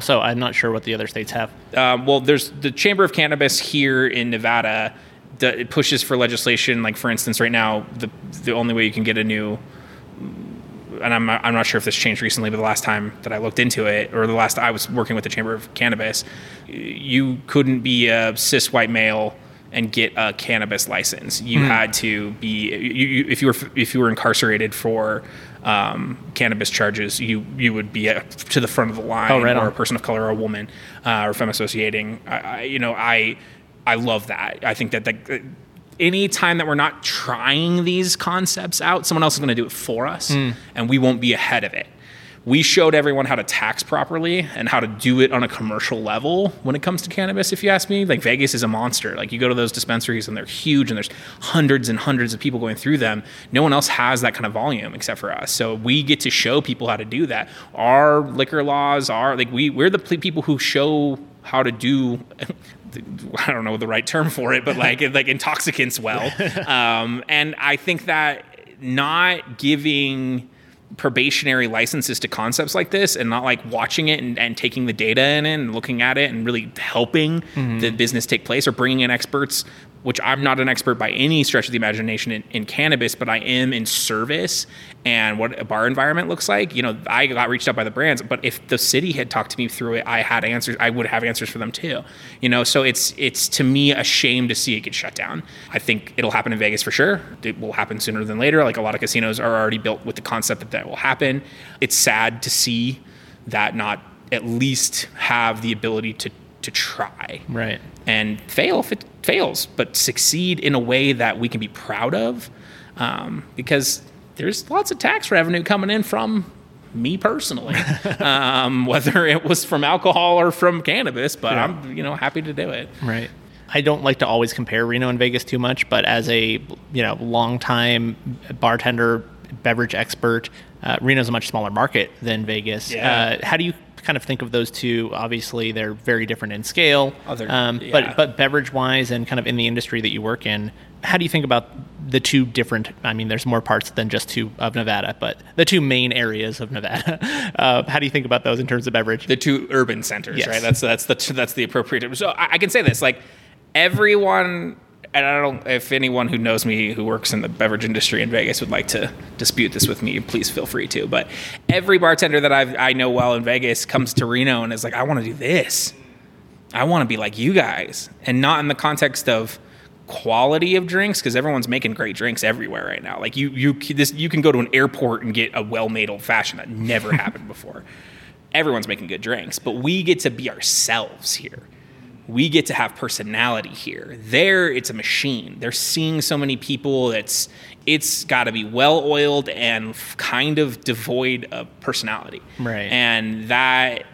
so? I'm not sure what the other states have. Well, there's the Chamber of Cannabis here in Nevada that pushes for legislation. Like, for instance, right now, the only way you can get a new and I'm not sure if this changed recently, but the last time that I looked into it, or the last I was working with the Chamber of Cannabis, you couldn't be a cis white male and get a cannabis license. You had to be, if you were incarcerated for cannabis charges, you would be to the front of the line, or a person of color, or a woman, or femme associating. I love that. I think that any time that we're not trying these concepts out, someone else is going to do it for us, and we won't be ahead of it. We showed everyone how to tax properly and how to do it on a commercial level when it comes to cannabis, if you ask me. Like, Vegas is a monster. Like, you go to those dispensaries, and they're huge, and there's hundreds and hundreds of people going through them. No one else has that kind of volume except for us. So we get to show people how to do that. Our liquor laws are, like, we're the people who show how to do... I don't know the right term for it, but like intoxicants well. And I think that not giving probationary licenses to concepts like this, and not like watching it and taking the data in it and looking at it and really helping the business take place, or bringing in experts, which I'm not an expert by any stretch of the imagination in cannabis, but I am in service and what a bar environment looks like. You know, I got reached out by the brands, but if the city had talked to me through it, I had answers. I would have answers for them too. You know, so it's to me a shame to see it get shut down. I think it'll happen in Vegas for sure. It will happen sooner than later. Like, a lot of casinos are already built with the concept that will happen. It's sad to see that not at least have the ability to try. Right. And fail if it fails, but succeed in a way that we can be proud of, because there's lots of tax revenue coming in from me personally, whether it was from alcohol or from cannabis, but yeah. I'm, happy to do it. Right. I don't like to always compare Reno and Vegas too much, but as a, longtime bartender, beverage expert, Reno's a much smaller market than Vegas. Yeah. How do you kind of think of those two? Obviously, they're very different in scale, but beverage-wise and kind of in the industry that you work in, how do you think about the two different, there's more parts than just two of Nevada, but the two main areas of Nevada, how do you think about those in terms of beverage? The two urban centers, yes. Right? That's the appropriate. So I can say this, like, everyone... And I don't, if anyone who knows me who works in the beverage industry in Vegas would like to dispute this with me, please feel free to. But every bartender that I know well in Vegas comes to Reno and is like, I want to do this. I want to be like you guys. And not in the context of quality of drinks, because everyone's making great drinks everywhere right now. Like, you can go to an airport and get a well-made old-fashioned that never happened before. Everyone's making good drinks, but we get to be ourselves here. We get to have personality here. There, it's a machine. They're seeing so many people. It's got to be well-oiled and kind of devoid of personality. Right. And that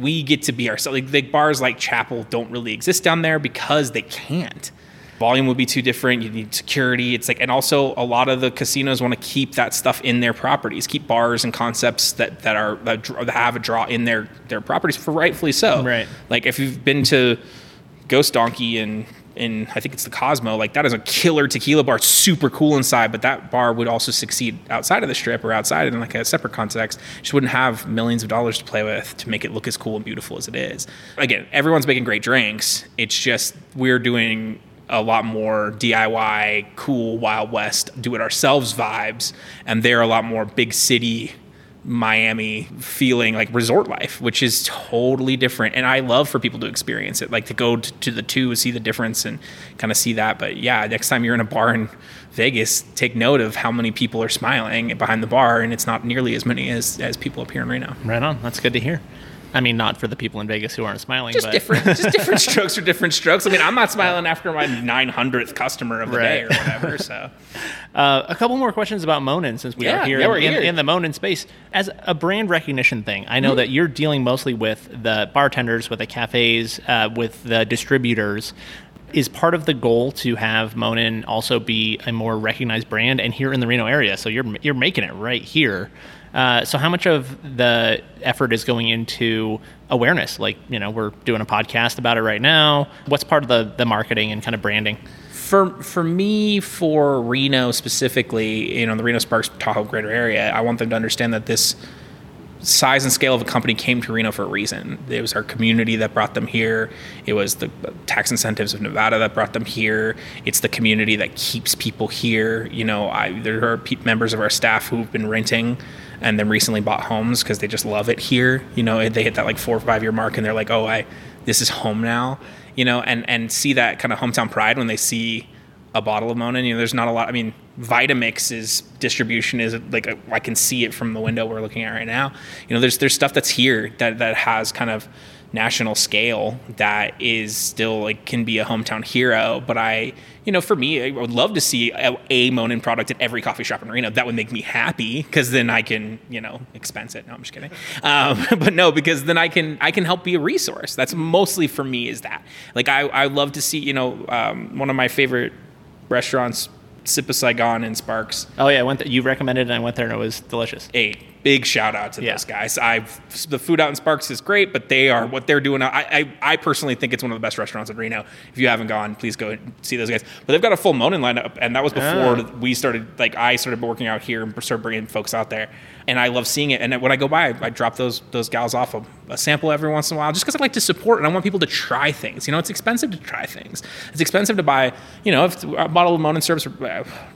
we get to be ourselves. Like bars like Chapel don't really exist down there because they can't. Volume would be too different. You need security. It's like, and also a lot of the casinos want to keep that stuff in their properties, keep bars and concepts that have a draw in their properties, for rightfully so. Right. Like, if you've been to Ghost Donkey and I think it's the Cosmo, like, that is a killer tequila bar. It's super cool inside, but that bar would also succeed outside of the strip or outside in like a separate context. Just wouldn't have millions of dollars to play with to make it look as cool and beautiful as it is. Again, everyone's making great drinks. It's just, we're doing a lot more DIY, cool, Wild West, do-it-ourselves vibes, and they're a lot more big city, Miami feeling, like resort life, which is totally different. And I love for people to experience it, like to go to the two and see the difference and kind of see that. But yeah, next time you're in a bar in Vegas, take note of how many people are smiling behind the bar, and it's not nearly as many as people up here in Reno. Right on. That's good to hear. I mean, not for the people in Vegas who aren't smiling. Just different strokes are different strokes. I mean, I'm not smiling after my 900th customer of the day or whatever. So, a couple more questions about Monin, since we are here, in the Monin space. As a brand recognition thing, I know that you're dealing mostly with the bartenders, with the cafes, with the distributors. Is part of the goal to have Monin also be a more recognized brand and here in the Reno area? So you're making it right here. So how much of the effort is going into awareness? Like, we're doing a podcast about it right now. What's part of the marketing and kind of branding? For me, for Reno specifically, the Reno Sparks Tahoe greater area, I want them to understand that this size and scale of a company came to Reno for a reason. It was our community that brought them here. It was the tax incentives of Nevada that brought them here. It's the community that keeps people here. You know, there are members of our staff who've been renting and then recently bought homes because they just love it here. You know, they hit that like 4 or 5 year mark and they're like, oh, this is home now, you know, and see that kind of hometown pride when they see a bottle of Monin. You know, there's not a lot. I mean, Vitamix's distribution is like, I can see it from the window we're looking at right now. You know, there's stuff that's here that has kind of national scale that is still like can be a hometown hero. But for me, I would love to see a Monin product at every coffee shop in Reno. That would make me happy because then I can, expense it. No, I'm just kidding. But no, because then I can help be a resource. That's mostly for me is that like, I love to see, one of my favorite restaurants, Sip of Saigon and Sparks. Oh yeah, I went. You recommended it and I went there and it was delicious. A big shout out to those guys. The food out in Sparks is great, but they are what they're doing. I personally think it's one of the best restaurants in Reno. If you haven't gone, please go and see those guys. But they've got a full Monin lineup, and that was before we started. Like I started working out here and started bringing folks out there, and I love seeing it. And when I go by, I drop those gals off a sample every once in a while, just because I like to support and I want people to try things. You know, it's expensive to try things. It's expensive to buy. You know, if a bottle of Monin syrup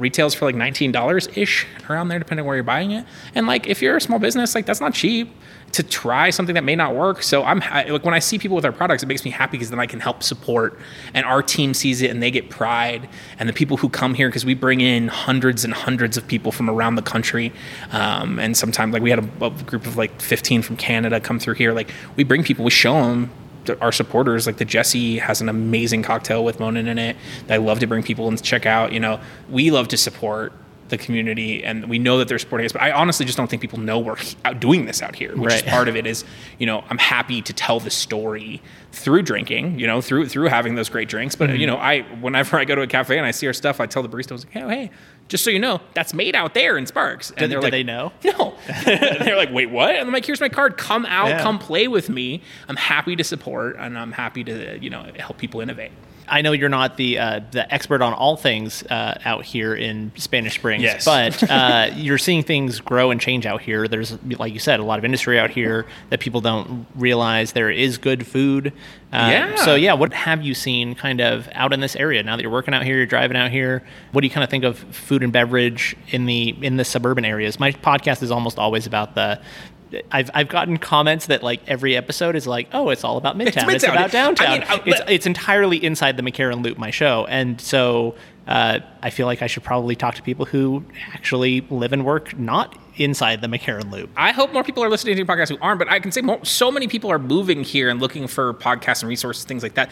retails for like $19 ish around there, depending on where you're buying it, and like if you're a small business, like that's not cheap to try something that may not work. So when I see people with our products, it makes me happy because then I can help support, and our team sees it and they get pride. And the people who come here, because we bring in hundreds and hundreds of people from around the country, and sometimes like we had a group of like 15 from Canada come through here. Like we bring people, we show them our supporters. Like the Jesse has an amazing cocktail with Monin in it that I love to bring people and check out. You know, we love to support the community, and we know that they're supporting us, but I honestly just don't think people know we're out doing this out here, which is part of it is, I'm happy to tell the story through drinking, through having those great drinks. But whenever I go to a cafe and I see our stuff, I tell the barista, I was like, hey, just so you know, that's made out there in Sparks. And they're like, they know? No. And they're like, wait, what? And I'm like, here's my card. Come out, come play with me. I'm happy to support, and I'm happy to, help people innovate. I know you're not the expert on all things out here in Spanish Springs, yes. But you're seeing things grow and change out here. There's, like you said, a lot of industry out here that people don't realize there is good food. So, what have you seen kind of out in this area now that you're working out here, you're driving out here? What do you kind of think of food and beverage in the suburban areas? My podcast is almost always about I've gotten comments that like every episode is like, oh, it's all about Midtown. It's about downtown. I mean, it's entirely inside the McCarran Loop, my show. And so I feel like I should probably talk to people who actually live and work not inside the McCarran Loop. I hope more people are listening to podcasts who aren't, but I can say so many people are moving here and looking for podcasts and resources, things like that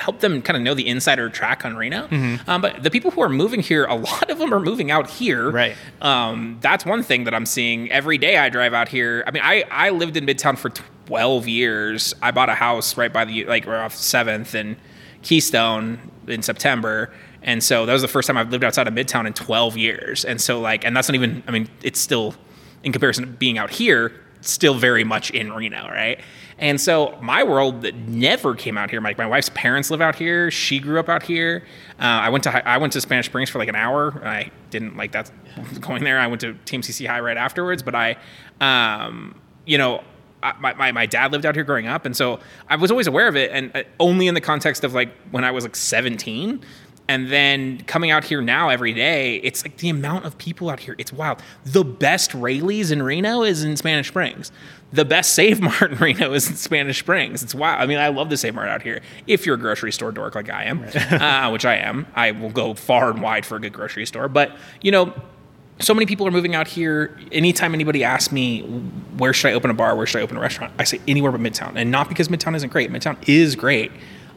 help them kind of know the insider track on Reno. Mm-hmm. But the people who are moving here, a lot of them are moving out here. Right. That's one thing that I'm seeing every day I drive out here. I mean, I lived in Midtown for 12 years. I bought a house right by right off 7th and Keystone in September. And so that was the first time I've lived outside of Midtown in 12 years. And so that's not even, I mean, it's still in comparison to being out here, still very much in Reno, right? And so my world that never came out here, my wife's parents live out here. She grew up out here. I went to Spanish Springs for like an hour. And I didn't like that going there. I went to TMCC High right afterwards, but my dad lived out here growing up. And so I was always aware of it. And only in the context of like when I was like 17, and then coming out here now every day, it's like the amount of people out here, it's wild. The best Raley's in Reno is in Spanish Springs. The best Save Mart in Reno is in Spanish Springs. It's wild. I mean, I love the Save Mart out here. If you're a grocery store dork like I am, which I am, I will go far and wide for a good grocery store. But, so many people are moving out here. Anytime anybody asks me, where should I open a bar? Where should I open a restaurant? I say anywhere but Midtown. And not because Midtown isn't great. Midtown is great.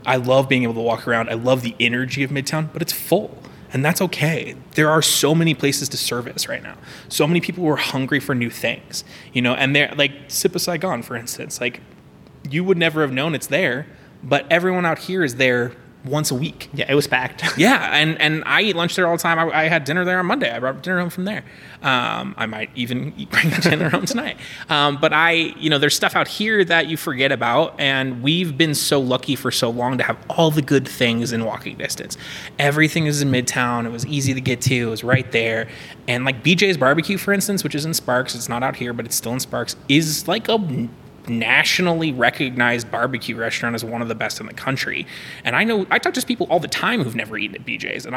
I love being able to walk around. I love the energy of Midtown, but it's full, and that's okay. There are so many places to service right now. So many people who are hungry for new things, and they're like Sip of Saigon, for instance, like you would never have known it's there, but everyone out here is there once a week. Yeah, it was packed. Yeah, and I eat lunch there all the time. I had dinner there on Monday. I brought dinner home from there. I might even bring dinner home tonight. But there's stuff out here that you forget about, and we've been so lucky for so long to have all the good things in walking distance. Everything is in Midtown. It was easy to get to. It was right there. And like BJ's Barbecue, for instance, which is in Sparks. It's not out here, but it's still in Sparks, is like a nationally recognized barbecue restaurant, is one of the best in the country. And I know I talk to people all the time who've never eaten at BJ's, and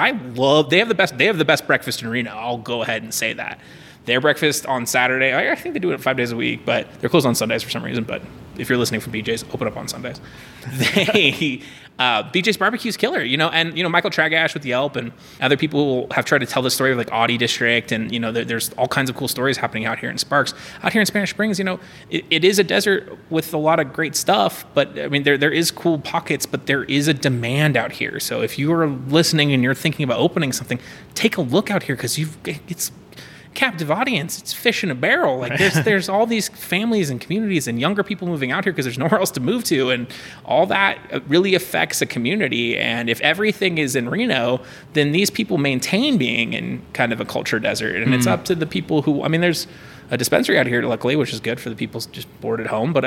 they have the best breakfast in Reno. I'll go ahead and say that. Their breakfast on Saturday, I think they do it 5 days a week, but they're closed on Sundays for some reason. But if you're listening from BJ's, open up on Sundays. BJ's Barbecue's killer, and, Michael Tragash with Yelp and other people have tried to tell the story of like Audi District. And, there's all kinds of cool stories happening out here in Sparks. Out here in Spanish Springs, it is a desert with a lot of great stuff, but I mean, there is cool pockets, but there is a demand out here. So if you are listening and you're thinking about opening something, take a look out here, because it's captive audience. It's fish in a barrel. Like there's all these families and communities and younger people moving out here because there's nowhere else to move to, and all that really affects a community. And if everything is in Reno, then these people maintain being in kind of a culture desert. And it's up to the people who, there's a dispensary out here, luckily, which is good for the people just bored at home. But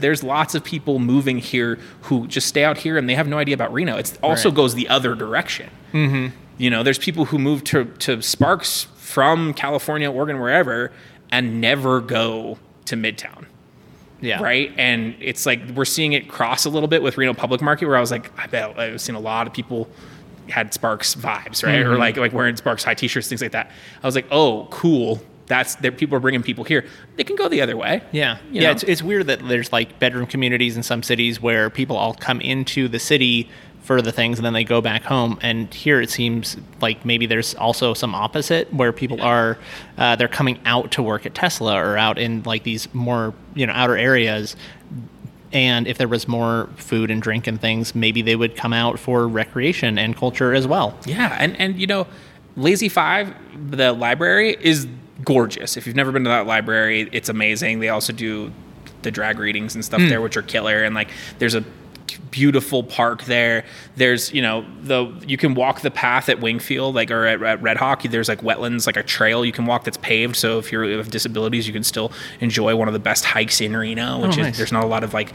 there's lots of people moving here who just stay out here and they have no idea about Reno. It also goes the other direction. Mm-hmm. There's people who move to Sparks from California, Oregon, wherever, and never go to Midtown. Yeah. Right? And it's like we're seeing it cross a little bit with Reno Public Market, where I was like, I bet I've seen a lot of people had Sparks vibes, right? Mm-hmm. Or like wearing Sparks high t-shirts, things like that. I was like, oh, cool. That's that people are bringing people here. They can go the other way. Yeah. Yeah. It's weird that there's like bedroom communities in some cities where people all come into the city for the things and then they go back home. And here it seems like maybe there's also some opposite where people are they're coming out to work at Tesla or out in like these more outer areas. And if there was more food and drink and things, maybe they would come out for recreation and culture as well. Yeah, and Lazy Five, the library, is gorgeous. If you've never been to that library, it's amazing. They also do the drag readings and stuff there, which are killer. And like there's a beautiful park there. There's you can walk the path at Wingfield, like, or at Red Hawk. There's like wetlands, like a trail you can walk that's paved, so if you have disabilities you can still enjoy one of the best hikes in Reno, which is nice. There's not a lot of like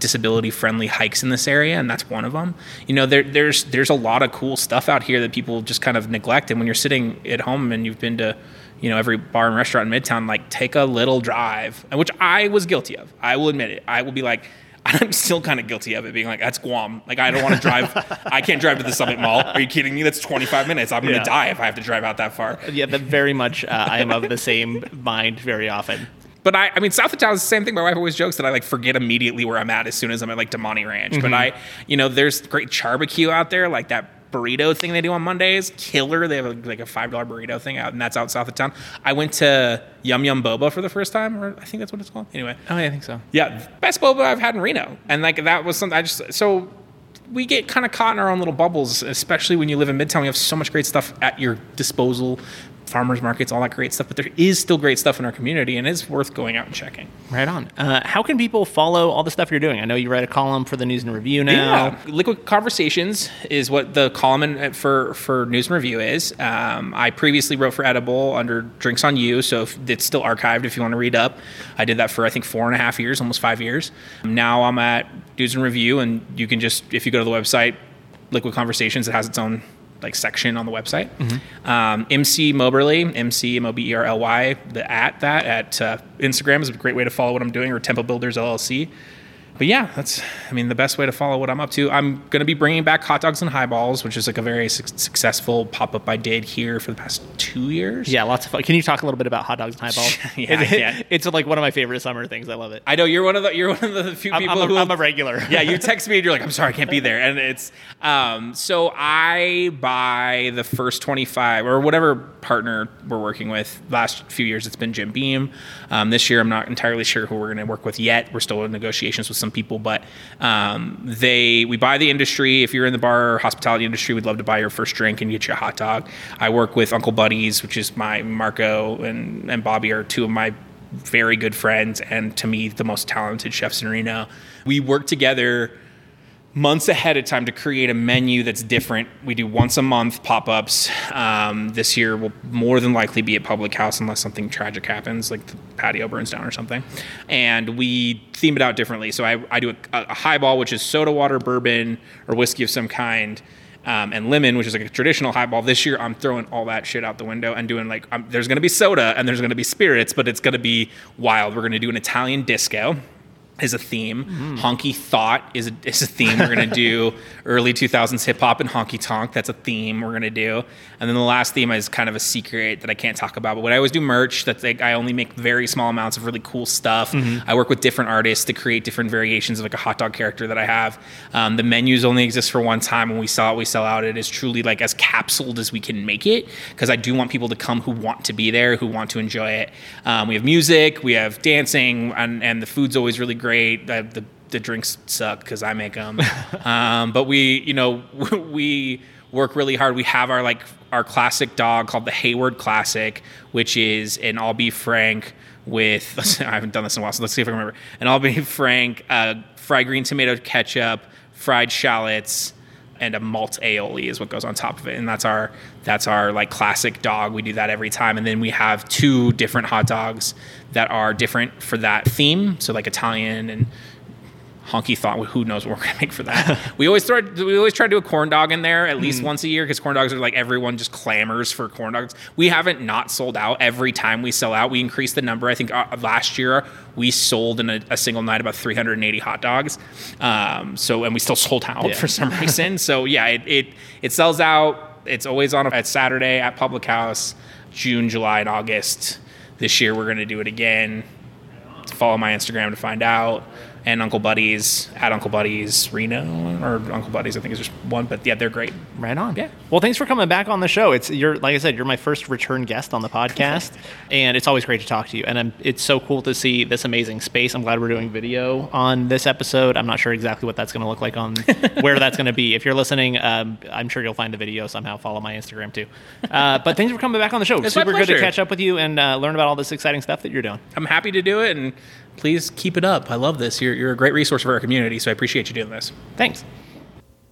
disability friendly hikes in this area, and that's one of them. There's a lot of cool stuff out here that people just kind of neglect. And when you're sitting at home and you've been to every bar and restaurant in Midtown, like take a little drive, which I was guilty of. I will admit it. I will be like, I'm still kind of guilty of it, being like, that's Guam. Like, I don't want to drive. I can't drive to the Summit Mall. Are you kidding me? That's 25 minutes. I'm going to die if I have to drive out that far. Yeah, that very much. I am of the same mind very often. But south of town is the same thing. My wife always jokes that I like forget immediately where I'm at as soon as I'm at like Damani Ranch. Mm-hmm. But there's great charbecue out there, like that burrito thing they do on Mondays, killer. They have a $5 burrito thing out, and that's out south of town. I went to Yum Yum Boba for the first time, or I think that's what it's called. Anyway. Oh, yeah, I think so. Yeah. Best boba I've had in Reno. And like that was something so we get kind of caught in our own little bubbles, especially when you live in Midtown. We have so much great stuff at your disposal, farmers markets, all that great stuff, but there is still great stuff in our community, and it's worth going out and checking. Right on. How can people follow all the stuff you're doing? I know you write a column for the News and Review now. Yeah. Liquid Conversations is what the column for News and Review is. I previously wrote for Edible under Drinks on You, so it's still archived if you want to read up. I did that for, I think, 4.5 years, almost 5 years. Now I'm at News and Review, and you can just, if you go to the website, Liquid Conversations, it has its own like section on the website. Mm-hmm. MC Moberly, McMoberly, the at Instagram is a great way to follow what I'm doing, or Temple Builders LLC. But yeah, that's, the best way to follow what I'm up to. I'm going to be bringing back Hot Dogs and Highballs, which is like a very successful pop-up I did here for the past 2 years. Yeah, lots of fun. Can you talk a little bit about Hot Dogs and Highballs? Yeah. It's like one of my favorite summer things. I love it. I know you're one of the few people who... I'm a regular. Yeah, you text me and you're like, I'm sorry, I can't be there. And it's... so I buy the first 25 or whatever partner we're working with. Last few years, it's been Jim Beam. This year, I'm not entirely sure who we're going to work with yet. We're still in negotiations with some people, but we buy the industry. If you're in the bar or hospitality industry, we'd love to buy your first drink and get you a hot dog. I work with Uncle Buddies, which is my Marco and Bobby are two of my very good friends, and to me the most talented chefs in Reno. We work together months ahead of time to create a menu that's different. We do once a month pop-ups. This year will more than likely be at Public House unless something tragic happens, like the patio burns down or something. And we theme it out differently. So I do a highball, which is soda water, bourbon, or whiskey of some kind, and lemon, which is like a traditional highball. This year, I'm throwing all that shit out the window and doing like, there's going to be soda and there's going to be spirits, but it's going to be wild. We're going to do an Italian disco. Is a theme. Honky thought is a theme. We're going to do early 2000s hip hop and honky tonk. That's a theme we're going to do. And then the last theme is kind of a secret that I can't talk about. But what I always do merch, that's like I only make very small amounts of really cool stuff. Mm-hmm. I work with different artists to create different variations of like a hot dog character that I have. The menus only exist for one time. When we sell it, we sell out. It is truly like as capsuled as we can make it, because I do want people to come who want to be there, who want to enjoy it. We have music, we have dancing, and the food's always really great. The drinks suck because I make them. But we work really hard. We have our classic dog called the Hayward Classic, which is an all beef frank with, I haven't done this in a while, so let's see if I remember. An all beef frank, fried green tomato ketchup, fried shallots, and a malt aioli is what goes on top of it. And that's our like classic dog. We do that every time. And then we have two different hot dogs that are different for that theme. So like Italian and honky thought, who knows what we're going to make for that. We always try to do a corn dog in there at least once a year, because corn dogs are like, everyone just clamors for corn dogs. We haven't not sold out. Every time we sell out, we increase the number. I think last year we sold in a single night about 380 hot dogs. And we still sold out for some reason. So yeah, it sells out. It's always on at Saturday at Public House, June, July, and August. This year we're going to do it again. Follow my Instagram to find out. And Uncle Buddy's, at Uncle Buddy's Reno, or Uncle Buddy's, I think is just one, but yeah, they're great. Right on. Yeah. Well, thanks for coming back on the show. Like I said, you're my first return guest on the podcast, and it's always great to talk to you. And it's so cool to see this amazing space. I'm glad we're doing video on this episode. I'm not sure exactly what that's going to look like on where that's going to be. If you're listening, I'm sure you'll find the video somehow. Follow my Instagram too. But thanks for coming back on the show. It's super good to catch up with you and learn about all this exciting stuff that you're doing. I'm happy to do it, and please keep it up. I love this. You're a great resource for our community, so I appreciate you doing this. Thanks.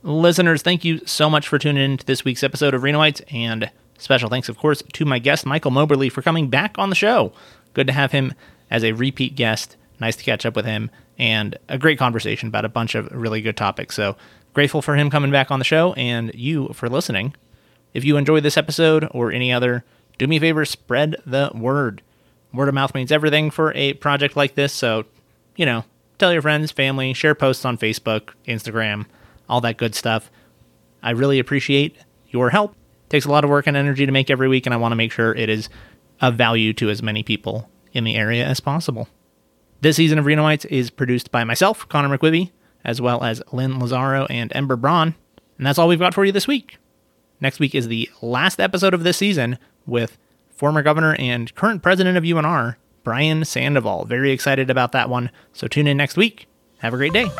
Listeners, thank you so much for tuning in to this week's episode of Renoites, and special thanks, of course, to my guest, Michael Moberly, for coming back on the show. Good to have him as a repeat guest. Nice to catch up with him, and a great conversation about a bunch of really good topics. So grateful for him coming back on the show, and you for listening. If you enjoyed this episode or any other, do me a favor, spread the word. Word of mouth means everything for a project like this, so, tell your friends, family, share posts on Facebook, Instagram, all that good stuff. I really appreciate your help. It takes a lot of work and energy to make every week, and I want to make sure it is of value to as many people in the area as possible. This season of Renoites is produced by myself, Connor McQuibby, as well as Lynn Lazaro and Ember Braun, and that's all we've got for you this week. Next week is the last episode of this season with former governor and current president of UNR, Brian Sandoval. Very excited about that one. So tune in next week. Have a great day.